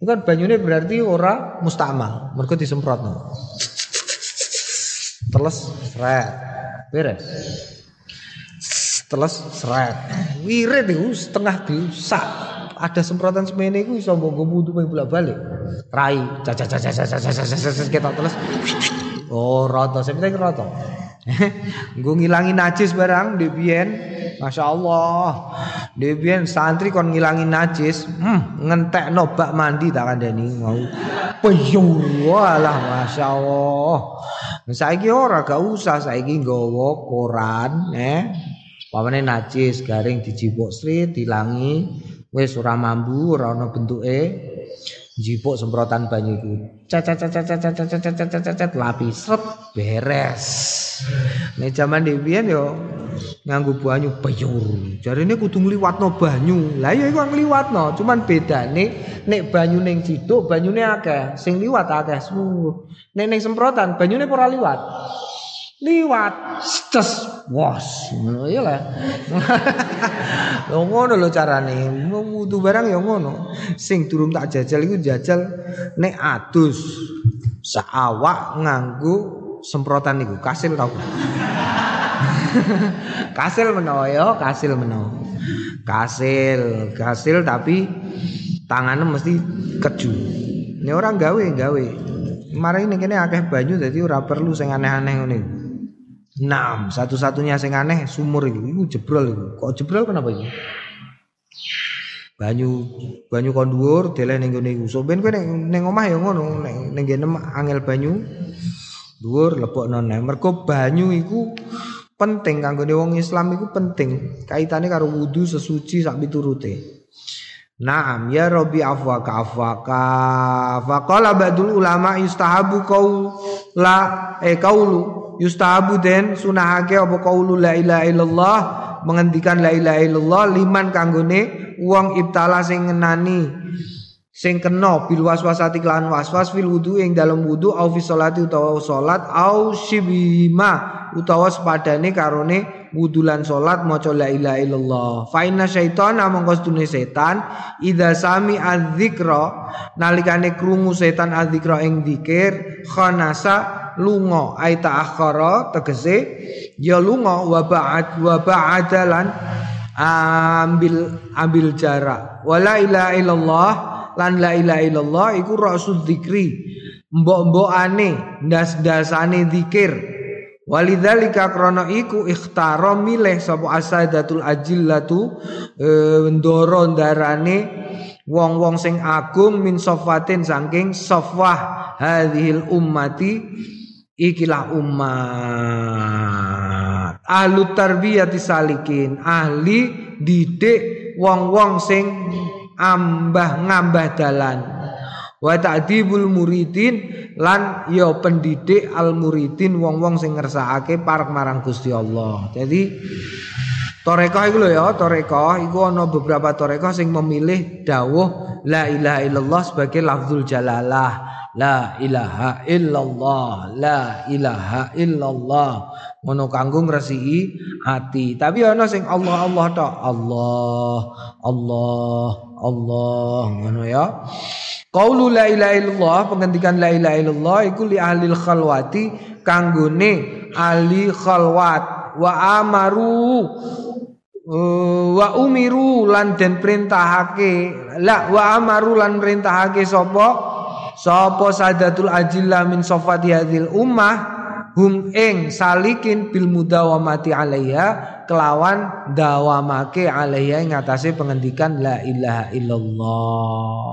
Iku kan banyune berarti ora mustamal, mergo disemprotno. Terus seret. Beres. Teles seret. Wirid itu setengah diusak. Ada semprotan semene iku iso mbok wudu ping bolak-balik. Rai, caca caca caca caca ketok terus. Oh, rata sampe rata. Nggo ngilangi najis barang ndek biyen. Masyaallah. Ndek biyen santri kon ngilangi najis, hmm, ngentekno bak mandi tak kandhani mau. Peyur walah masyaallah. Saiki ora gak usah saiki nggawa koran, eh. Pamane najis garing dijipuk sri dilangi wis ora mambu ora ana bentuke njipuk semprotan banyu iku cacat cacat cacat cacat cacat cacat lapis beres. Nek jaman dhewean yo nganggo banyu peyur. Jarine kudu ngliwatno banyu. Lah ya iku ngliwatno, cuman bedane nek banyu ning ciduk banyune akeh, sing liwat akeh. Nek ning semprotan banyune ora liwat. Liwat stres was ngono ya lah. Lho ngono lho carane wudu barang ya ngono. Sing durung tak jajal iku jajal nek adus saawak nganggo semprotan niku kasil tau. Kasil menawa ya, kasil menawa. Kasil, kasil tapi tangane mesti keju. Nek ora gawe gawe. Mari nek kene akeh banyu dadi ora perlu sing aneh-aneh ngene. enam Satu-satunya sing aneh sumur iki. Iku jebrol iku. Kok jebrol kenapa iki? Banyu banyu kon dhuwur deleh ning ngene iku. Sopen kowe ning omah ya ngono, ning ngene angel banyu dhuwur lebokno neh. Mergo banyu iku penting kanggo wong Islam iku penting. Kaitane karo wudu sesuci sak piturute. Naam ya Rabbi afwaka afwaka faqala ba'dul ulama yustahabu qaul la eh qaulu yustahabu den sunahake apa qaulu la ilaha illallah mengendikan la ilaha illallah liman kanggone wong ibtala sing ngenani sing kena bil waswasati lan waswas fil wudu ing dalem wudu au fi salati utawa salat au shibima utawa sepadane karone wudulan salat maca la ilaha illallah fa inna syaitana mangkostune setan idza sami azzikra nalikane krungu setan azzikra ing dzikir khanasa lunga aita akhara tegese ya lunga wa ba'ad wa ba'adalan ambil ambil jarak wa la ilaha illallah lan la ilaha illallah iku rasul dzikri mbok-mbokane ndas-ndasane dzikir. Walidzalika krana iku ikhtara milih sapa asaidatul ajillatu e, ndoro ndarane wong-wong sing agung min sofatin saking safwah hadhil ummati ikilah umat ahlut tarbiyati salikin ahli didik wong-wong sing ambah ngambah dalan wa ta'dibul muridin lan ya pendidik al muridin wong-wong sing ngersakake parek marang Gusti Allah. Jadi tarekah iku lho ya, tarekah iku ana beberapa tarekah sing memilih dawuh la ilaha illallah sebagai lafzul jalalah. La ilaha illallah, la ilaha illallah. Ngono kanggo ngresiki ati. Tapi ana sing Allah Allah tok. Allah, Allah, Allah ngono ya. Qaulu la ilaha illallah penggantikan la ilaha illallah iku li ahli khalwati kanggone ahli khalwat wa amaru uh, wa umiru lan den perintahake la wa amaru lan perintahake sapa sapa sadatul ajilla min safati hadil ummah hum ing salikin bil mudawamati alaiha kelawan dawamake alaiha ing atase pengendikan la ilaha illallah.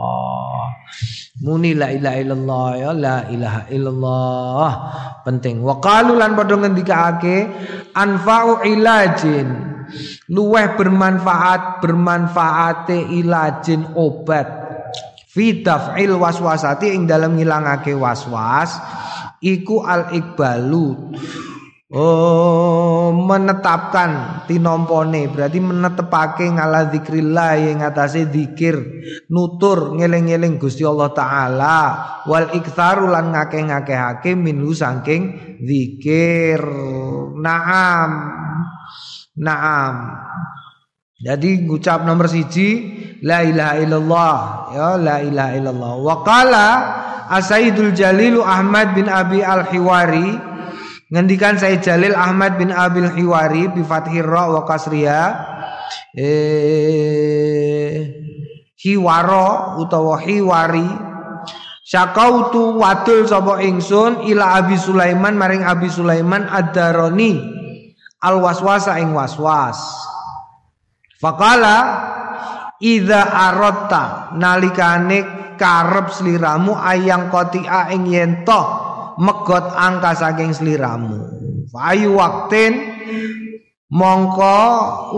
Muni la ilaha illallah ya la ilaha illallah penting wa qalu lan padha ngendikake anfa'u ilajin luweh bermanfaat bermanfaate ilajin obat fi daf'il waswasati ing dalem ngilangake waswas iku al iqbalu Oh, menetapkan tinompone berarti menetepake ngala dzikrillah yang ngatasi dzikir, nutur ngeling-ngeling Gusti Allah taala, wal iktsaru lan ngakeh-ngakehake minhu saking dzikir. Naam. Naam. Jadi ngucap nomor siji la ilaha illallah, ya la ilaha illallah. Wa qala As-Sayyidul Jalil Ahmad bin Abi Al-Hiwari, ngendikan Sayyid Jalil Ahmad bin Abil Hiwari bi fathir ra wa kasriha eh hiwara utawa hiwari, syakautu watul sapa ingsun ila Abi Sulaiman maring Abi Sulaiman ad-Darani al waswasa ing waswas. Faqala idza aratta nalikane karep sliramu ayang qati'a ing yen toh megot angka saking sliramu. Ayu waktin mongko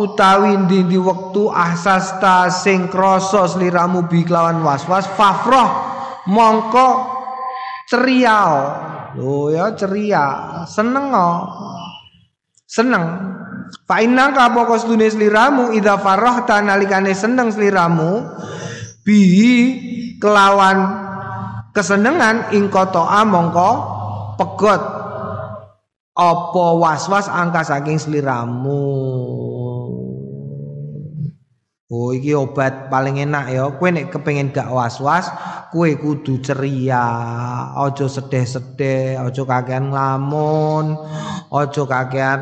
utawi ndi wektu ahsasta sing krasa sliramu bi kelawan waswas fafroh mongko ceria. Lho ya ceria, seneng o. Seneng. Fa inna ka pokos dune sliramu idza farahta nalikane seneng sliramu bi kelawan kesenengan ingkotoa mongko pegot apa waswas angka saking sliramu. Oh iki obat paling enak ya. Kowe nek kepengin gak waswas, kowe kudu ceria. Aja sedih-sedih, aja kakean nglamun, aja kakean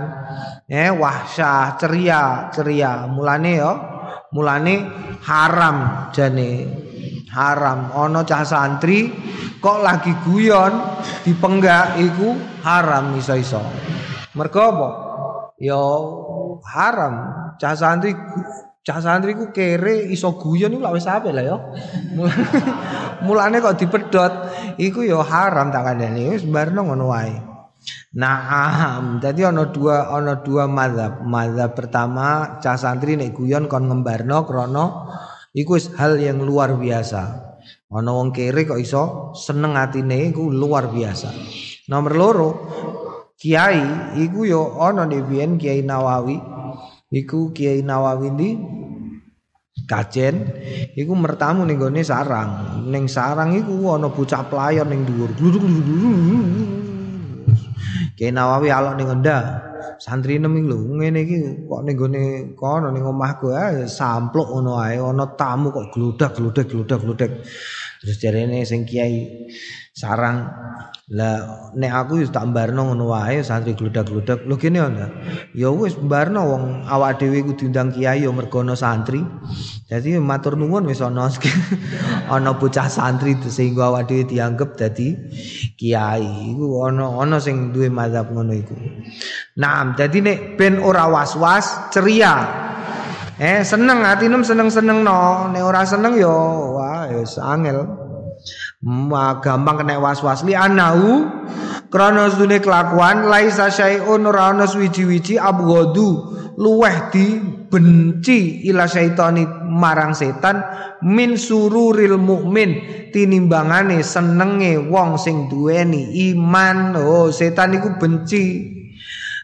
eh wahsyah, ceria, ceria. Mulane ya, mulane haram jane. Haram ono cah santri kok lagi guyon dipenggak iku haram iso-iso. Mergo apa? Ya haram. Cah santri cah santri ku kere iso guyon iku lak wis apik lah ya. Mulane kok dipedhot iku ya haram tak kandhani wis barno ngono wae. Naam, dadi ono dua ono dua mazhab. Mazhab pertama cah santri nek guyon kon ngembarno krana iku hal yang luar biasa. Ana wong kere kok iso seneng atine iku luar biasa. Nomor loro, kiai iku yo ana ning biyen Kiai Nawawi. Iku Kiai Nawawi ndi kajen iku mertamu ning gone sarang. Ning sarang iku ana bocah playon ning dhuwur. Kiai Nawawi alok ning ngendah. Santri neming lho ngene iki kok ning gone kono ning omahku ah sampluk ngono ae ana tamu kok glodak-glodak glodak-glodak. Terus jarene sing kiai sarang lah nek aku tak mbarno ngono wae santri glodak-glodak. Lho kene ana. Ya wis mbarno wong awak dhewe iku diundang kiai ya mergo ana santri. Dadi matur nuwun wis ana ana bocah santri sehingga awak dhewe dianggep dadi kiai. Iku ana ana sing duwe mazhab ngono iku. Naam, jadi nek ben ora was-was, ceria. Eh seneng atinem seneng-seneng no. Nek ora seneng yo wah wis angel. Mah gampang kena was-was li anau krana sedune kelakuan laisa syai'un ora ana suwi-wiji abghadu luweh dibenci ila syaitani marang setan min sururil mukmin tinimbangane senenge wong sing duweni iman. Oh setan iku benci.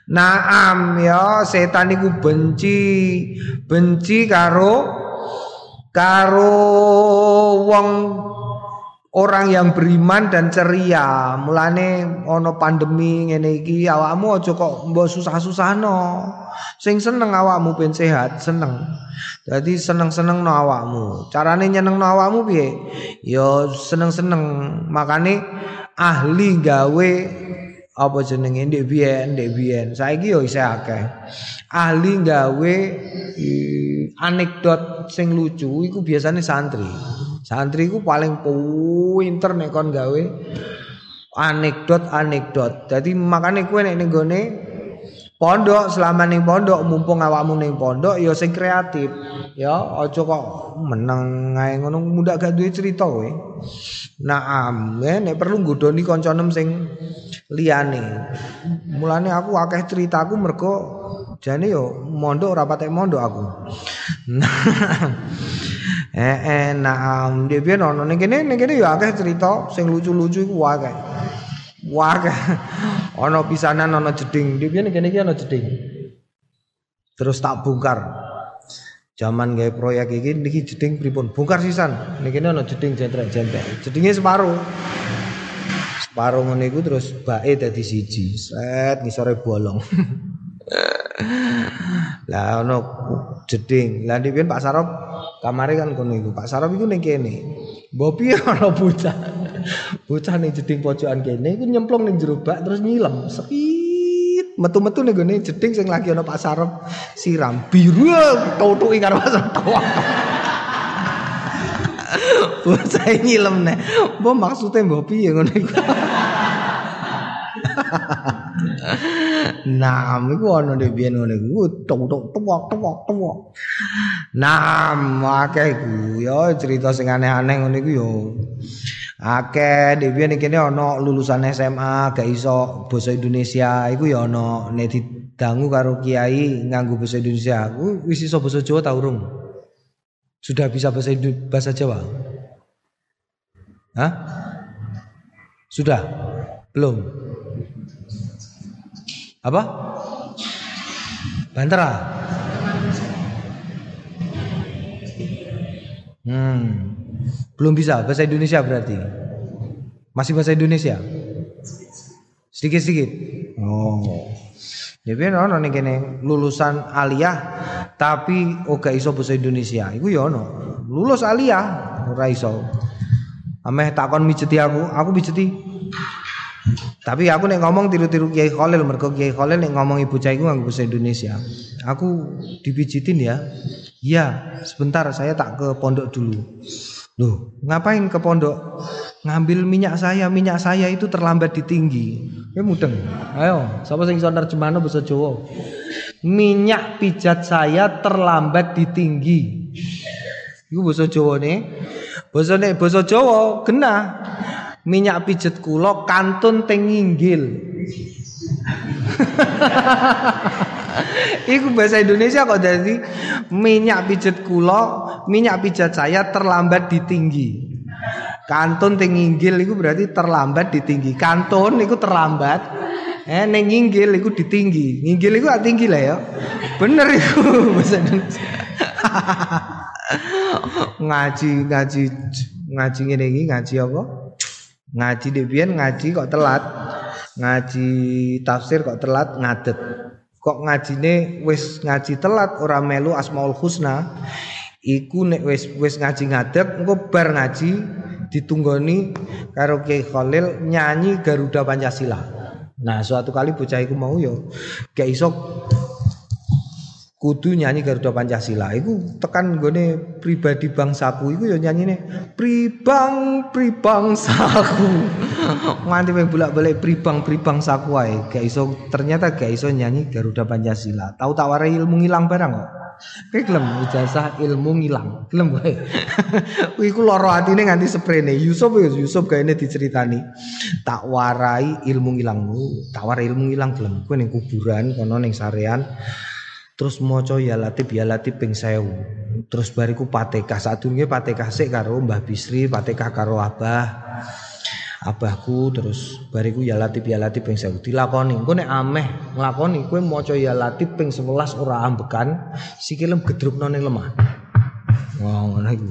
Naam ya setan iku benci benci karo karo wong orang yang beriman dan ceria. Mulane ono pandemi ngene iki awakmu aja kok mbok susah-susahno. Sing seneng awakmu ben sehat, seneng. Jadi seneng-senengno awakmu. Carane nyenengno awakmu piye? Ya seneng-seneng. Makane ahli gawe apa jenenge ndek biyen ndek biyen saiki yo isih akeh ahli gawe anekdot sing lucu iku biasane santri. Santri iku paling pinter nek kon gawe anekdot-anekdot. Dadi makane kowe nek ning gone pondok selama ning pondok mumpung awakmu ning pondok yo sing kreatif ya aja kok meneng ae ngono mundak gak duwe cerita kowe. Naam nek perlu nggodoni kancanem sing liyane. Mulane aku akeh ceritaku mergo jane yo mondok ora patek mondok aku. eh eh naam dhewe ono ning kene ning kene yo akeh cerita sing lucu-lucu iku akeh. Wah Ono pisanan ono jeding, dia biyen kene iki ono jeding. Terus tak bongkar. Jaman gawe proyek iki niki jeding pripun? Bongkar sisan. Niki ono jeding jentrek-jentrek. Jedinge separo. Separo ngene iku terus bae dadi siji. Set ngisore bolong. Lah ono jeding. Lah dipian Pak Sarop kamare kan kono iku. Pak Sarop iku ning kene. Mbok piye ono bocah. Bocah ning jeding pojokan kene iku nyemplung ning jero bak terus nyilem. Metu-metu nih gini jeding sing lagi ono Pak Sarop siram biru tau-tauin karo Pak Sarop tawang bocah nyilem nih mbak maksudnya mbak piye ngono iku nah iku ono ndek biyen ngono iku tau-tau-tau-tau-tau nah akeh iku ya cerita sing aneh-aneh ngono iku ya akeh dhewe nek kene ana lulusan S M A gak iso basa Indonesia iku ya ana nek didangu karo kiai nganggo basa Indonesia aku wis iso basa Jawa ta urung? Sudah bisa bahasa Indo- bahasa Jawa? Hah? Sudah? Belum? Apa? Bantara? Hmm. Belum bisa bahasa Indonesia berarti. Masih bahasa Indonesia. Sedikit-sedikit. Oh. Dhewe ono ning kene lulusan aliyah tapi ora iso bahasa Indonesia. Iku ya ono. Lulus aliyah ora iso. Ameh takon mijeti aku, aku mijeti. Tapi aku nek ngomong tiru-tiru Kiai Khalil, mergo Kiai Khalil nek ngomong ibu cah iku nganggo bahasa Indonesia. Aku dipijitin ya. Iya, sebentar saya tak ke pondok dulu. Loh, ngapain ke pondok? Ngambil minyak saya, minyak saya itu terlambat di tinggi. Ya mudeng. Ayo, sapa sing iso nerjemahno basa Jawa? Minyak pijat saya terlambat di tinggi. Iku basa Jawane. Basane basa Jawa genah. Minyak pijet kula kantun teng nginggil. Iku bahasa Indonesia kok dadi minyak pijet kula, minyak pijat saya terlambat di tinggi. Kantun teng nginggil iku berarti terlambat di tinggi. Kantun iku terlambat, eh ning nginggil iku di tinggi. Nginggil iku gak tinggi lah ya. Bener iku bahasa Indonesia. ngaji ngaji ngaji ngene iki ngaji apa? Ngaji debian ngaji kok telat. Ngaji tafsir kok telat ngadet. Kok ngajine wis ngaji telat ora melu Asmaul Husna. Iku nek wis wis ngaji ngadeg engko bar ngaji ditunggoni karo Kiai Khalil nyanyi Garuda Pancasila. Nah, suatu kali bocah iku mau yo gak iso kudu nyanyi Garuda Pancasila. Iku tekan nggone pribadi bangsaku iku yo nyanyine pribang pribangsaku. Nganti meh bolak-balik pribang pribangsaku ae gak iso ternyata gak iso nyanyi Garuda Pancasila. Tahu tak warai ilmu ngilang barang kok. Kowe gelem ijazah ilmu ngilang. Gelem kowe. Iku lara atine nganti sprene. Yusuf Yusuf kene diceritani. Tak warai ilmu ngilangmu, tak warai ilmu ngilang gelem. Kowe ning kuburan kono ning sarean. Terus maca ya Latif ya Latif ping sewu. Terus bariku patekah sadurunge patekah sik karo Mbah Bisri, patekah karo Abah. Abahku terus bariku ya Latif ya Latif ping sewu dilakoni engko nek ameh nglakoni kowe maca ya Latif ping sebelas ora ambekan sikilem gedrukno ning lemah. Wah wow, ngono iku.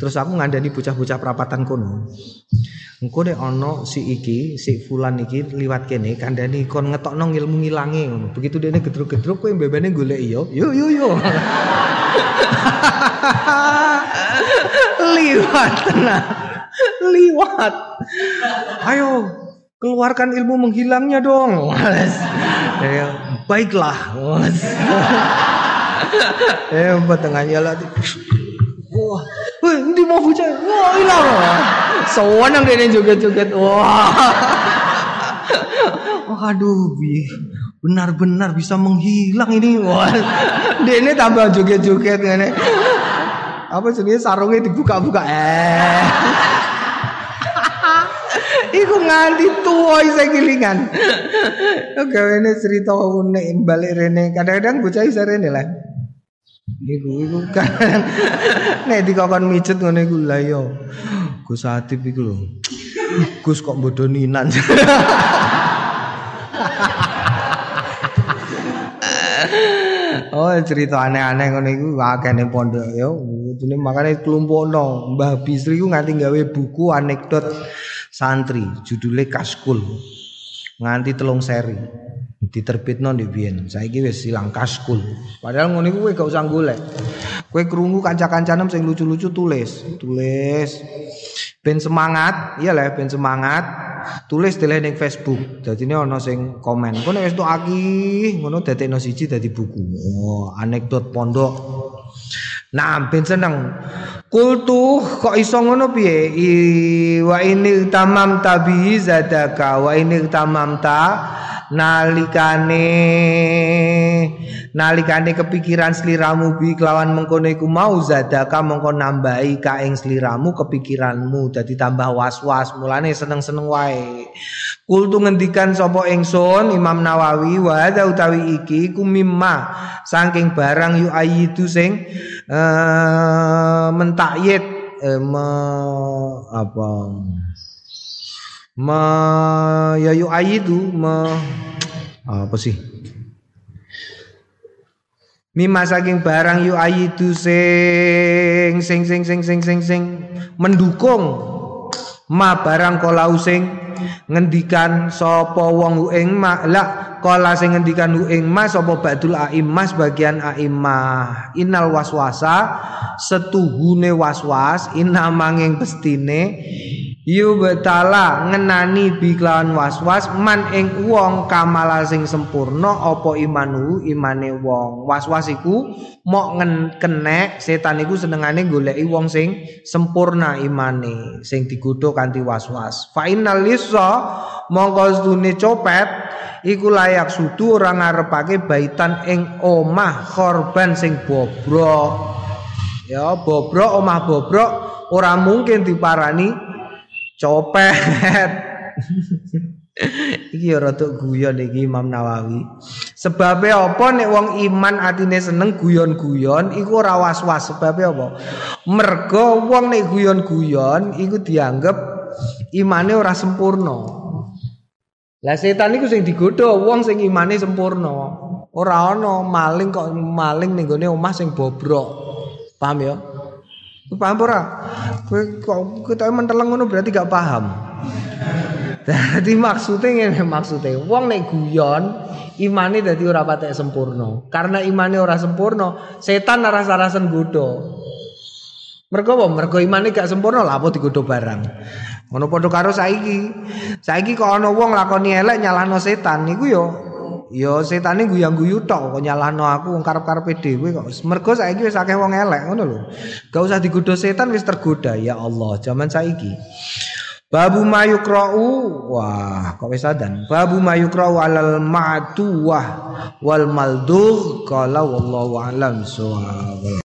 Terus aku ngandani bocah-bocah perapatan kono. Engko nek ana si iki, si fulan iki liwat kene kandhani kon ngetokno ilmu ngilange ngono. Begitu dene gedruk-gedruk kowe mbebane golek yo. Yo yo yo. Liwat tenan. Liwat, ayo keluarkan ilmu menghilangnya dong. Baiklah. Eh, tengahnya lah. Wah, ini mau bocah. Wah, hilang. Sowan yang dia joget-joget. Wah, waduh, benar-benar bisa menghilang ini. Wah, dia ini tambah joget-joget ini. Apa sebenarnya sarungnya dibuka-buka eh iku nganti tuwa isa gilingan gawene cerita unek balik rene kadang-kadang bocah isa rene lah iku iku kadang nek dikokon mijet ngene iku lha yo Gus Hatib iku lho Gus kok bodho ninan Oh cerita aneh-aneh ngono iku akehne pondok ya. Dene makane klumpukno Mbah Bisri ku nganti gawe buku anekdot santri judule Kaskul. Nganti telung seri. Diterbitno ndek biyen. Saiki wis ilang Kaskul. Padahal ngono iku kowe gak usah golek. Kowe krungu kanca-kancanem sing lucu-lucu tulis, tulis. Ben semangat, iyalah ben semangat. Tulis dhewe ning Facebook. Dadine ana sing komen. Kono wis tuaki, ngono dadekno siji dadi buku. Oh, anekdot pondok. Nah, ben seneng. Kultu kok iso ngono piye? Wa inil tamam tabi zadaka wa inil tamam ta nalikane nalikane kepikiran sliramu bi kelawan mengkone iku mau zadaka mengko nambahi ka ing sliramu kepikiranmu dadi tambah was-was mulane seneng-seneng wae. Kultu ngendikan sapa ingsun Imam Nawawi wa hadza utawi iki ku mimma saking barang yu ayidu sing Uh, mentakyid eh, me, apa me ya yu ayidu me apa sih mimma saking barang yu ayidu sing sing sing sing sing sing sing mendukung ma barang kolau sing ngendikan sapa wong ing ma la kala sing ngendikan hu ing mas apa badul aimas bagian aimah innal waswasa setuhune waswas inamanging bestine yu betala ngenani biklan waswas man ing wong kamala sing sempurna apa imanu imane wong waswas iku mok ngenek setan iku senengane goleki wong sing sempurna imane sing digodho kanthi waswas fa innal lissa mongko sedune copet iku layak sudu ora ngarepake baitan ing omah korban sing bobrok ya bobrok omah bobrok ora mungkin diparani copet. Iki ya rodok guyon iki Imam Nawawi. Sebabe apa nek wong iman atine seneng guyon-guyon iku ora was-was. Sebabe apa? Mergo wong nek guyon-guyon iku dianggep imane ora sempurna. Lah setan iku sing digodho wong sing imane sempurna. Ora ana maling kok maling ning gone omah sing bobrok. Paham ya? Paham ora? Kowe kok kita menteleng ngono berarti gak paham. Dadi maksude ngene maksude wong nek guyon imane dadi ora patek sempurna. Karena imane ora sempurna, setan aras-arasen godho. Mergo apa? Mergo imane gak sempurna lha apa digodho barang. Ngono padha karo saiki. Saiki kok ana wong lakoni elek nyalahno setan niku yo yo setane guyang-guyu tok kok nyalahno aku wong karep-karepe dhewe kok. Mergo saiki wis akeh wong elek ngono lho. Gak usah digodho setan wis tergoda ya Allah zaman saiki. Babu mayukra'u wah kok wis adan. Babu mayukra'u alal ma'tuwah wal maldugh qala wallahu a'lam bissawab.